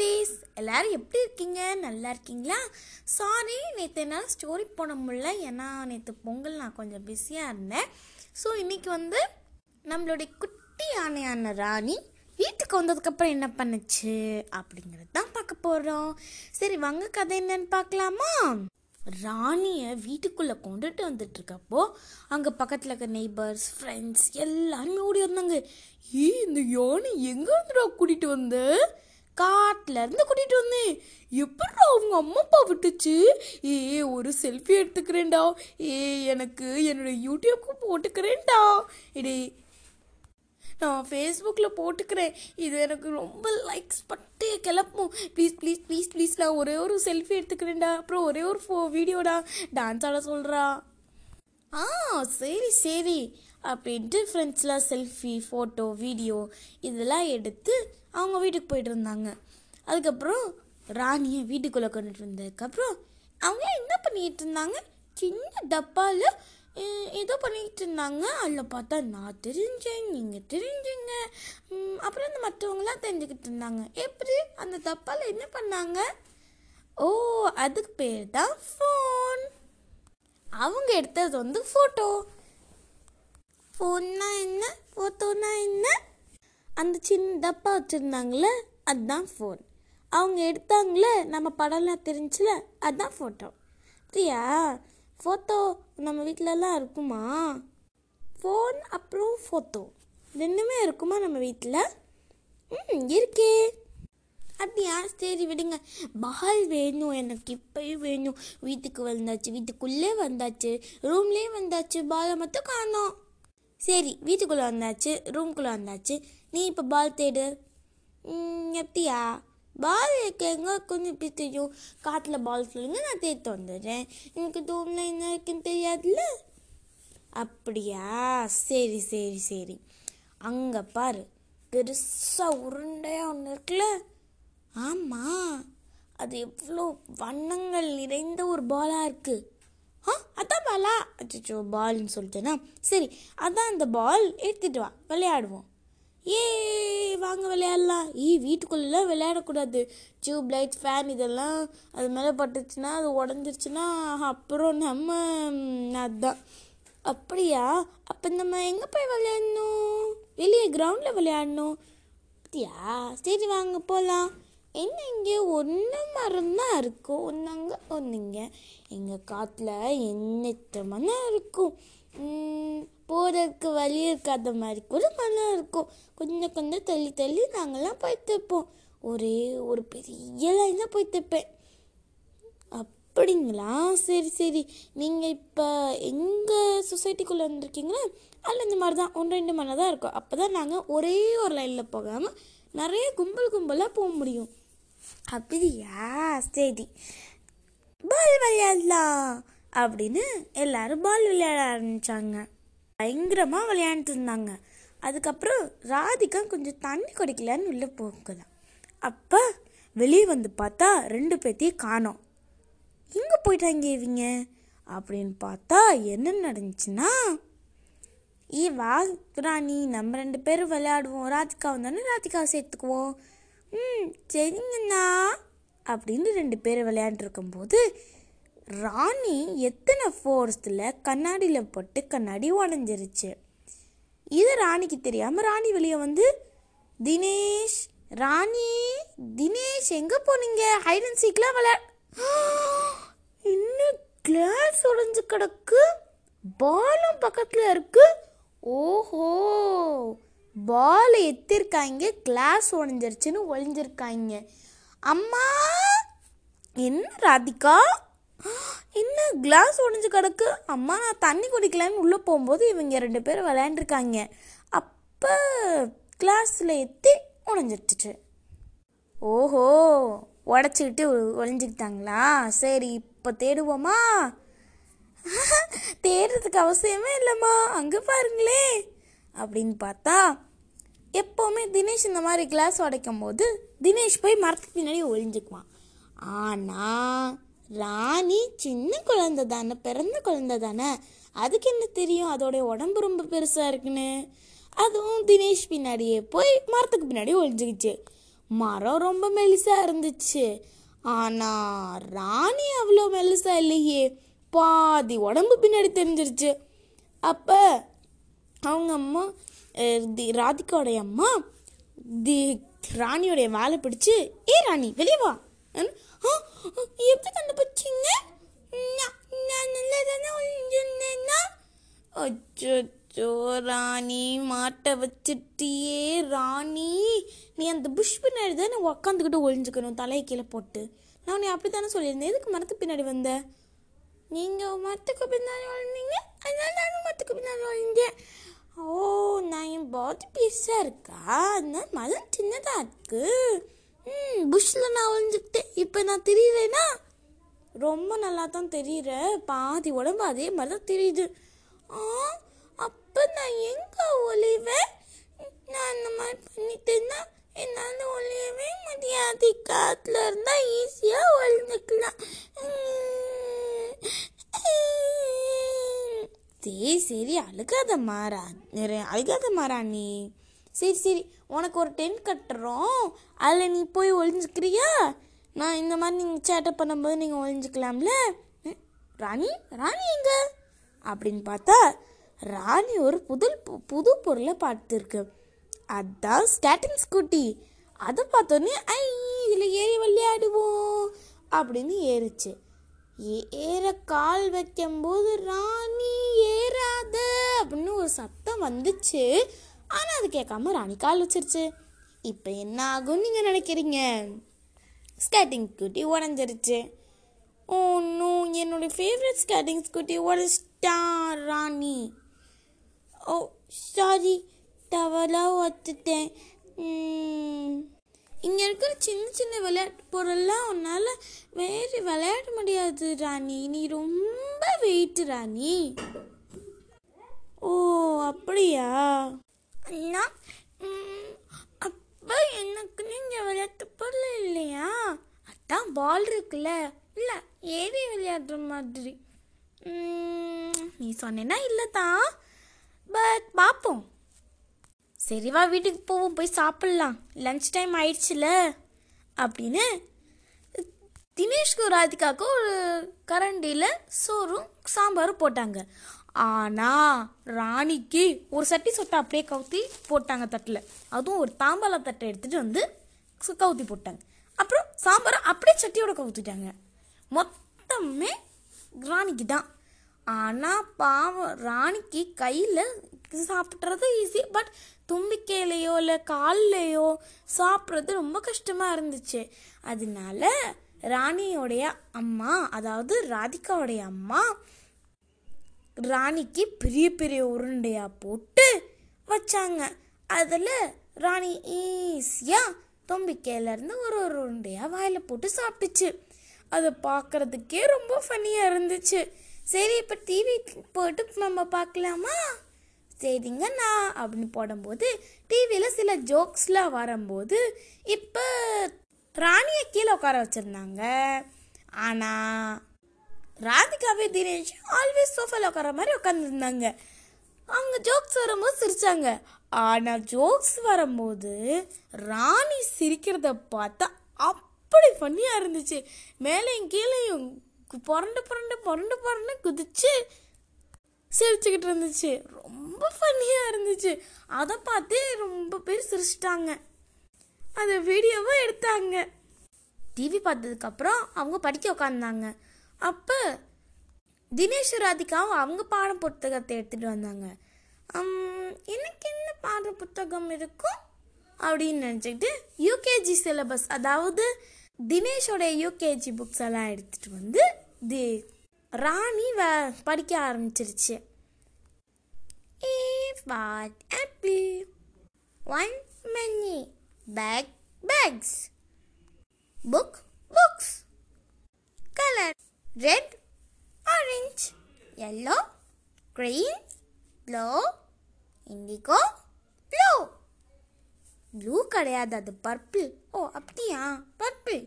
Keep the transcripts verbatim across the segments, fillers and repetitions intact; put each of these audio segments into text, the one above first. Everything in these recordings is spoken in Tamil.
குட்டீஸ் எல்லோரும் எப்படி இருக்கீங்க? நல்லா இருக்கீங்களா? சாரி, நேற்று என்னால் ஸ்டோரி போட முடியல, ஏன்னா நேற்று பொங்கல் நான் கொஞ்சம் பிஸியாக இருந்தேன். ஸோ இன்றைக்கி வந்து நம்மளுடைய குட்டி யானையான ராணி வீட்டுக்கு வந்ததுக்கப்புறம் என்ன பண்ணுச்சு அப்படிங்கிறது தான் பார்க்க போகிறோம். சரி, வாங்க கதை என்னன்னு பார்க்கலாமா? ராணியை வீட்டுக்குள்ளே கொண்டுட்டு வந்துட்டு இருக்கப்போ அங்கே பக்கத்தில் இருக்க நெய்பர்ஸ், ஃப்ரெண்ட்ஸ் எல்லாருமே ஓடி வந்தாங்க. ஏ, இந்த யானை எங்கே இருந்துடா கூட்டிகிட்டு வந்து? காட்டில் இருந்து கூட்டிகிட்டு வந்தேன். எப்படா அவங்க அம்மா அப்பா விட்டுச்சு? ஏ, ஒரு செல்ஃபி எடுத்துக்கிறேன்டா. ஏ, எனக்கு என்னோடய யூடியூப்க்கு போட்டுக்கிறேன்டா. இடே, நான் ஃபேஸ்புக்கில் போட்டுக்கிறேன். இது எனக்கு ரொம்ப லைக்ஸ் பட்டு கிளப்பும். ப்ளீஸ் ப்ளீஸ் ப்ளீஸ் ப்ளீஸ்டா, ஒரே ஒரு செல்ஃபி எடுத்துக்கிறேன்டா. அப்புறம் ஒரே ஒரு ஃபோ வீடியோடா டான்ஸ் ஆட சொல்கிறா. ஆ சரி சரி அப்படின்ட்டு ஃப்ரெண்ட்ஸ்லாம் செல்ஃபி, ஃபோட்டோ, வீடியோ இதெல்லாம் எடுத்து அவங்க வீட்டுக்கு போய்ட்டு இருந்தாங்க. அதுக்கப்புறம் ராணியை வீட்டுக்குள்ளே கொண்டுட்டு வந்ததுக்கப்புறம் அவங்க என்ன பண்ணிகிட்டு இருந்தாங்க? சின்ன டப்பாவில் ஏதோ பண்ணிக்கிட்டு இருந்தாங்க. அதில் பார்த்தா நான் தெரிஞ்சேன், நீங்கள் தெரிஞ்சுங்க, அப்புறம் அந்த மற்றவங்களாம் தெரிஞ்சுக்கிட்டு இருந்தாங்க. எப்படி அந்த தப்பால் என்ன பண்ணாங்க? ஓ, அதுக்கு பேர் தான் ஃபோன். அவங்க எடுத்தது வந்து ஃபோட்டோ. ஃபோன்னா என்ன, ஃபோட்டோன்னா என்ன? அந்த சின்ன டப்பா வச்சுருந்தாங்களே அதுதான் ஃபோன். அவங்க எடுத்தாங்களே நம்ம படம்லாம் தெரிஞ்சுல, அதுதான் ஃபோட்டோ. அப்படியா? ஃபோட்டோ நம்ம வீட்டிலலாம் இருக்குமா? ஃபோன் அப்புறம் ஃபோட்டோ ரெண்டுமே இருக்குமா நம்ம வீட்டில்? ம், இருக்கே. அப்படியா? சரி விடுங்க, பால் வேணும் எனக்கு, இப்போயே வேணும். வீட்டுக்கு வந்தாச்சு, வீட்டுக்குள்ளே வந்தாச்சு, ரூம்லேயே வந்தாச்சு, பாலை மட்டும் காணோம். சரி, வீட்டுக்குள்ளே வந்தாச்சு, ரூம்குள்ளே வந்தாச்சு, நீ இப்போ பால் தேடு. எப்படியா? பால் எங்கே கொஞ்சம் இப்படி தெரியும். காட்டில் பால் சொல்லுங்க, நான் தேர்த்து வந்துடுறேன். எனக்கு ரூமில் என்ன இருக்குன்னு தெரியாதுல்ல. அப்படியா? சரி சரி சரி. அங்கே பாரு, பெருசாக உருண்டையாக ஒன்று இருக்குல்ல. ஆமாம், அது எவ்வளோ வண்ணங்கள் நிறைந்த ஒரு பாலாக இருக்குது. ஆ, அதான் பாலா? அச்சோ, பால்னு சொல்லிட்டேன்னா. சரி, அதான் அந்த பால் எடுத்துகிட்டு வா, விளையாடுவோம். ஏ, வாங்க விளையாடலாம். ஈ, வீட்டுக்குள்ளெலாம் விளையாடக்கூடாது. டியூப் லைட், ஃபேன் இதெல்லாம் அது மேலே பட்டுச்சுன்னா, அது உடஞ்சிருச்சுன்னா அப்புறம் நம்ம அதுதான். அப்படியா? அப்போ நம்ம எங்கே போய் விளையாடணும்? வெளியே கிரவுண்டில் விளையாடணும். அப்படியா? சரி வாங்க போகலாம். என்ன, இங்கே ஒன்று மரம் தான் இருக்கும். ஒன்றாங்க ஒன்றுங்க. எங்கள் காட்டில் எண்ணற்ற மரம் இருக்கும். போகிறதுக்கு வழி இருக்காத மாதிரி கூட மரம் இருக்கும். கொஞ்சம் கொஞ்சம் தள்ளி தள்ளி நாங்கள்லாம் போய்ட்டு இருப்போம். ஒரே ஒரு பெரிய லைன் தான் போய்ட்டு இருப்பேன். அப்படிங்களா? சரி சரி. நீங்கள் இப்போ எங்கள் சொசைட்டிக்குள்ளே வந்துருக்கீங்களா? அதில் இந்த மாதிரி தான் ஒன்று ரெண்டு மரம் தான் இருக்கும். அப்போ தான் நாங்கள் ஒரே ஒரு லைனில் போகாமல் நிறைய கும்பல் கும்பலாக போக முடியும். அப்படியா? சரி, பால் விளையாடலாம் அப்படின்னு எல்லாரும் பால் விளையாட ஆரம்பித்தாங்க. பயங்கரமாக விளையாண்டுட்டு இருந்தாங்க. அதுக்கப்புறம் ராதிகா கொஞ்சம் தண்ணி குடிக்கலான்னு உள்ளே போகலாம். அப்போ வெளியே வந்து பார்த்தா ரெண்டு பேர்த்தையும் காணோம். இங்கே போயிட்டாங்க இவங்க அப்படின்னு பார்த்தா என்ன நடந்துச்சுன்னா, ஏ வா ராணி, நம்ம ரெண்டு பேரும் விளையாடுவோம், ராதிகா வந்தோடனே ராதிகாவை சேர்த்துக்குவோம். ம் சரிங்கண்ணா அப்படின்னு ரெண்டு பேரும் விளையாண்டுருக்கும்போது ராணி எத்தனை ஃபோர்ஸில் கண்ணாடியில் போட்டு கண்ணாடி உடஞ்சிருச்சு. இது ராணிக்கு தெரியாமல் ராணி வெளியே வந்து, தினேஷ், ராணி, தினேஷ் எங்கே போனீங்க? ஹைட் அண்ட் சீக்லாம் விளையாட. இன்னும் கிளாஸ் உடஞ்சு கிடக்கு, பாலும் பக்கத்தில் இருக்கு. ஓஹோ, பால் எத்திருக்காங்க, கிளாஸ் உடஞ்சிருச்சுன்னு ஒழிஞ்சிருக்காங்க. அம்மா, என்ன ராதிகா என்ன கிளாஸ் உடஞ்சு கிடக்கு? அம்மா நான் தண்ணி குடிக்கலான்னு உள்ளே போகும்போது இவங்க ரெண்டு பேரும் விளையாண்டுருக்காங்க. அப்போ கிளாஸில் ஏற்றி உடஞ்சிட்டுச்சு. ஓஹோ, உடச்சிக்கிட்டு ஒழிஞ்சிக்கிட்டாங்களா? சரி, இப்போ தேடுவோமா? தேடுறதுக்கு அவசியமே இல்லைம்மா, அங்கே பாருங்களே அப்படின்னு பார்த்தா எப்போவுமே தினேஷ் இந்த மாதிரி கிளாஸ் உடைக்கும் போது தினேஷ் போய் மரத்துக்கு பின்னாடி ஒழிஞ்சிக்குவான். ஆனால் ராணி சின்ன குழந்தை தானே, பிறந்த குழந்தை தானே, அதுக்கு என்ன தெரியும் அதோடைய உடம்பு ரொம்ப பெருசாக இருக்குன்னு? அதுவும் தினேஷ் பின்னாடியே போய் மரத்துக்கு பின்னாடி ஒழிஞ்சிக்கிச்சு. மரம் ரொம்ப மெலிசாக இருந்துச்சு. ஆனால் ராணி அவ்வளோ மெலிசா இல்லையே, பாதி உடம்பு பின்னாடி தெரிஞ்சிருச்சு. அப்போ அவங்க அம்மா தி ராதிகாவுடைய அம்மா தி ராணியோடைய வாழை பிடிச்சி, ஏ ராணி வெளியே வா, எப்படி கண்டுபிடிச்சிங்க? அச்சோ ராணி, மாட்டை வச்சுட்டியே ராணி, நீ அந்த புஷ் பின்னாடி தானே உக்காந்துக்கிட்டு ஒழிஞ்சுக்கணும் தலையை கீழே போட்டு. நான் நீ அப்படி தானே சொல்லியிருந்தேன், எதுக்கு மரத்துக்கு பின்னாடி வந்த? நீங்கள் மரத்துக்கு பின்னாடி ஒழிந்தீங்க, அதனால நானும் மரத்துக்கு பின்னாடி ஒழிந்தேன். ஓ, நான் என் பாதி பெருசாக இருக்கா, அதனால மரம் சின்னதாக இருக்கு. ம், புஷ்ஷில் நான் ஒழிஞ்சுக்கிட்டேன். இப்போ நான் தெரியுறேன்னா ரொம்ப நல்லா தான் தெரியுற, பாதி உடம்பு அதே மாதிரி தான் தெரியுது. ஆ, அப்போ நான் எங்கே ஒளிவேன்? நான் அந்த மாதிரி பண்ணிட்டேன்னா என்னால் ஒளியவே முடியாது. காற்றுல இருந்தால் ஈஸியாக ஒழிஞ்சுக்கலாம். சரி சரி, அழுகாத மாறா அழுகாத மாறா நீ. சரி சரி, உனக்கு ஒரு டென்ட் கட்டுறோம், அதில் நீ போய் ஒழிஞ்சுக்கிறியா? நான் இந்த மாதிரி நீங்கள் சேட்டப் பண்ணும்போது நீங்கள் ஒழிஞ்சுக்கலாம்ல. ராணி ராணி எங்க அப்படின்னு பார்த்தா, ராணி ஒரு புது புது பொருளை பார்த்துருக்கு. அதுதான் ஸ்டாட்டிங் ஸ்கூட்டி. அதை பார்த்தோன்னே, ஐ இதில் ஏறி விளையாடுவோம் அப்படின்னு ஏறிச்சு. ஏற கால் வைக்கும்போது ராணி ஏறாத அப்படின்னு ஒரு சத்தம் வந்துச்சு. ஆனால் அது கேட்காம ராணி கால் வச்சிருச்சு. இப்போ என்ன ஆகும்னு நீங்கள் நினைக்கிறீங்க? ஸ்கேட்டிங் ஸ்கூட்டி உடஞ்சிருச்சு. ஒன்று என்னோடய ஃபேவரட் ஸ்கேட்டிங் ஸ்கூட்டி உடஞ்சிட்டான் ராணி. ஓ சாரி, தவறாக ஒத்துட்டேன். இங்கே இருக்கிற சின்ன சின்ன விளையாட்டு பொருள்லாம் உன்னால் வேறு விளையாட முடியாது ராணி, நீ ரொம்ப வெயிட்டு ராணி. ஓ அப்படியா அண்ணா, அப்போ எனக்கு நீங்கள் விளையாட்டு பொருள் இல்லையா? அதான் பால் இருக்குல்ல, இல்லை ஏறி விளையாடுற மாதிரி நீ சொன்னேன்னா இல்லை தான், பட் பார்ப்போம். சரிவா வீட்டுக்கு போவோம், போய் சாப்பிட்லாம், லன்ச் டைம் ஆயிடுச்சுல அப்படின்னு தினேஷ்கு ராதிகாவுக்கு ஒரு கரண்டியில் சோறும் சாம்பாரும் போட்டாங்க. ஆனால் ராணிக்கு ஒரு சட்டி சொட்டை அப்படியே கவுத்தி போட்டாங்க தட்டில், அதுவும் ஒரு தாம்பாள தட்டை எடுத்துகிட்டு வந்து கவுத்தி போட்டாங்க. அப்புறம் சாம்பாரை அப்படியே சட்டியோட கவுத்திட்டாங்க. மொத்தமே ராணிக்கு தான். ஆனால் பாவம் ராணிக்கு கையில் சாப்பிட்றது ஈஸி, பட் தும்பிக்கையிலையோ இல்லை கால்லையோ சாப்பிட்றது ரொம்ப கஷ்டமாக இருந்துச்சு. அதனால ராணியோடைய அம்மா, அதாவது ராதிகாவுடைய அம்மா, ராணிக்கு பெரிய பெரிய உருண்டையாக போட்டு வச்சாங்க. அதில் ராணி ஈஸியாக தும்பிக்கையிலேருந்து ஒரு ஒரு உருண்டையாக வாயில் போட்டு சாப்பிட்டுச்சு. அதை பார்க்குறதுக்கே ரொம்ப ஃபன்னியாக இருந்துச்சு. சரி, இப்போ டிவி போட்டு நம்ம பார்க்கலாமா? சரிங்கண்ணா அப்படின்னு போடும்போது டிவியில் சில ஜோக்ஸ்லாம் வரும்போது, இப்போ ராணியை கீழே உட்கார வச்சுருந்தாங்க. ஆனால் ராதிகாவே தினேஷ் ஆல்வேஸ் சோஃபாவில் உட்கார மாதிரி உட்காந்துருந்தாங்க. அவங்க ஜோக்ஸ் வரும்போது சிரித்தாங்க. ஆனால் ஜோக்ஸ் வரும்போது ராணி சிரிக்கிறத பார்த்தா அப்படி ஃபன்னியாக இருந்துச்சு. மேலேயும் கீழேயும் புரண்டு புரண்டு புரண்டு புரண்டு குதிச்சு சிரிச்சுக்கிட்டு இருந்துச்சு. ரொம்ப ஃபன்னியாக இருந்துச்சு. அதை பார்த்து ரொம்ப பேர் சிரிச்சிட்டாங்க, அந்த வீடியோவும் எடுத்தாங்க. டிவி பார்த்ததுக்கப்புறம் அவங்க படிக்க உட்காந்தாங்க. அப்போ தினேஷ் ராதிகாவும் அவங்க பாட புத்தகத்தை எடுத்துகிட்டு வந்தாங்க. எனக்கு என்ன பாட புத்தகம் இருக்கும் அப்படின்னு நினச்சிக்கிட்டு யூகேஜி சிலபஸ், அதாவது தினேஷோடைய யூகேஜி புக்ஸ் எல்லாம் எடுத்துகிட்டு வந்து தி ராணி வ படிக்க ஆரம்பிச்சிருச்சு. A for apple, one many, bag bags, book books, color red, orange, yellow, green, blue, indigo, blue. Blue கிடையாது, அது பர்பிள். ஓ அப்படியா, பர்பிள்.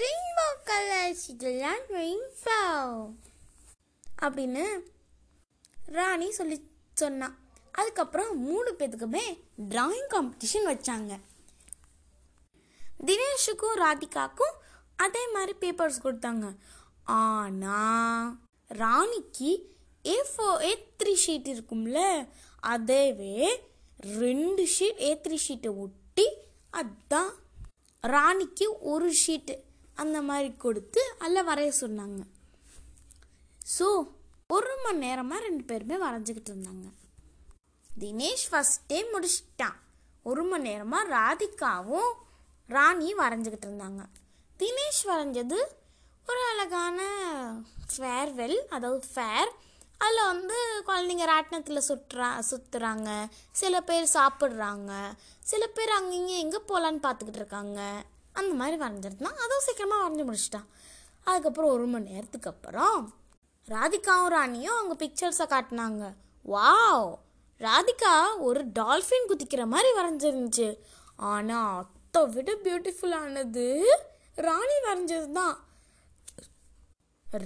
Rainbow colors, இதெல்லாம் rainbow அப்படின்னு ராணி சொல்லி சொன்னான். அதுக்கப்புறம் மூணு பேத்துக்குமே டிராயிங் காம்படிஷன் வச்சாங்க. தினேஷுக்கும் ராதிகாக்கும் அதே மாதிரி பேப்பர்ஸ் கொடுத்தாங்க. ஆனால் ராணிக்கு ஏ ஃபோ ஏ த்ரீ ஷீட் இருக்கும்ல, அதேவே ரெண்டு ஷீட் ஏ த்ரீ ஷீட்டை ஒட்டி அதுதான் ராணிக்கு ஒரு ஷீட்டு அந்த மாதிரி கொடுத்து அதில் வரைய சொன்னாங்க. ஸோ ஒரு மணி நேரமாக ரெண்டு பேருமே வரைஞ்சிக்கிட்டு இருந்தாங்க. தினேஷ் ஃபஸ்ட் டே முடிச்சிட்டான். ஒரு மணி நேரமாக ராதிகாவும் ராணியும் வரைஞ்சிக்கிட்டு இருந்தாங்க. தினேஷ் வரைஞ்சது ஒரு அழகான ஃபேர்வெல், அதாவது ஃபேர். அதில் வந்து குழந்தைங்க ராட்டினத்தில் சுற்றுறா சுற்றுறாங்க சில பேர் சாப்பிட்றாங்க, சில பேர் அங்கேங்க எங்கே போகலான்னு பார்த்துக்கிட்டு இருக்காங்க. அந்த மாதிரி வரைஞ்சிருந்தான். அதுவும் சீக்கிரமாக வரைஞ்சி முடிச்சிட்டான். அதுக்கப்புறம் ஒரு மணி நேரத்துக்கு அப்புறம் ராதிகாவும் ராணியும் அவங்க பிக்சர்ஸை காட்டினாங்க. வாவ், ராதிகா ஒரு டால்ஃபின் குதிக்கிற மாதிரி வரைஞ்சிருந்துச்சு. ஆனால் அதை விட பியூட்டிஃபுல்லானது ராணி வரைஞ்சது தான்.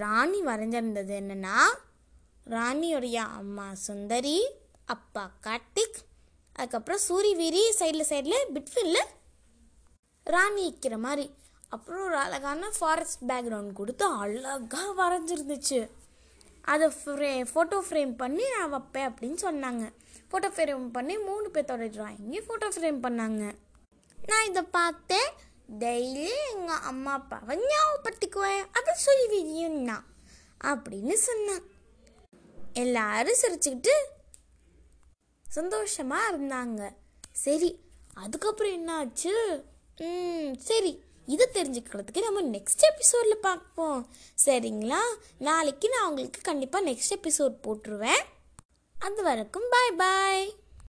ராணி வரைஞ்சிருந்தது என்னென்னா, ராணியோடைய அம்மா சுந்தரி, அப்பா கார்த்திக், அதுக்கப்புறம் சூரி வீரி சைடில் சைடில் பிட்வின்ல ராணி இருக்கிற மாதிரி, அப்புறம் ஒரு அழகான ஃபாரஸ்ட் பேக்ரவுண்ட் கொடுத்து அழகாக வரைஞ்சிருந்துச்சு. அதை ஃப்ரே ஃபோட்டோ ஃப்ரேம் பண்ணி நான் வைப்பேன் அப்படின்னு சொன்னாங்க. ஃபோட்டோ ஃப்ரேம் பண்ணி மூணு பேர்த்தோட ட்ராயிங்கே ஃபோட்டோ ஃப்ரேம் பண்ணாங்க. நான் இதை பார்த்தேன். டெய்லி எங்கள் அம்மா அப்பாவை ஞாபகப்படுத்திக்குவேன், அதை சொல்லி விதியும்னா அப்படின்னு சொன்னான். எல்லாரும் சிரிச்சுக்கிட்டு சந்தோஷமாக இருந்தாங்க. சரி, அதுக்கப்புறம் என்ன ஆச்சு? சரி, இதை தெரிஞ்சுக்கிறதுக்கு நம்ம நெக்ஸ்ட் எபிசோடில் பார்ப்போம், சரிங்களா? நாளைக்கு நான் உங்களுக்கு கண்டிப்பாக நெக்ஸ்ட் எபிசோட் போட்டுருவேன். அது வரைக்கும் பாய் பாய்.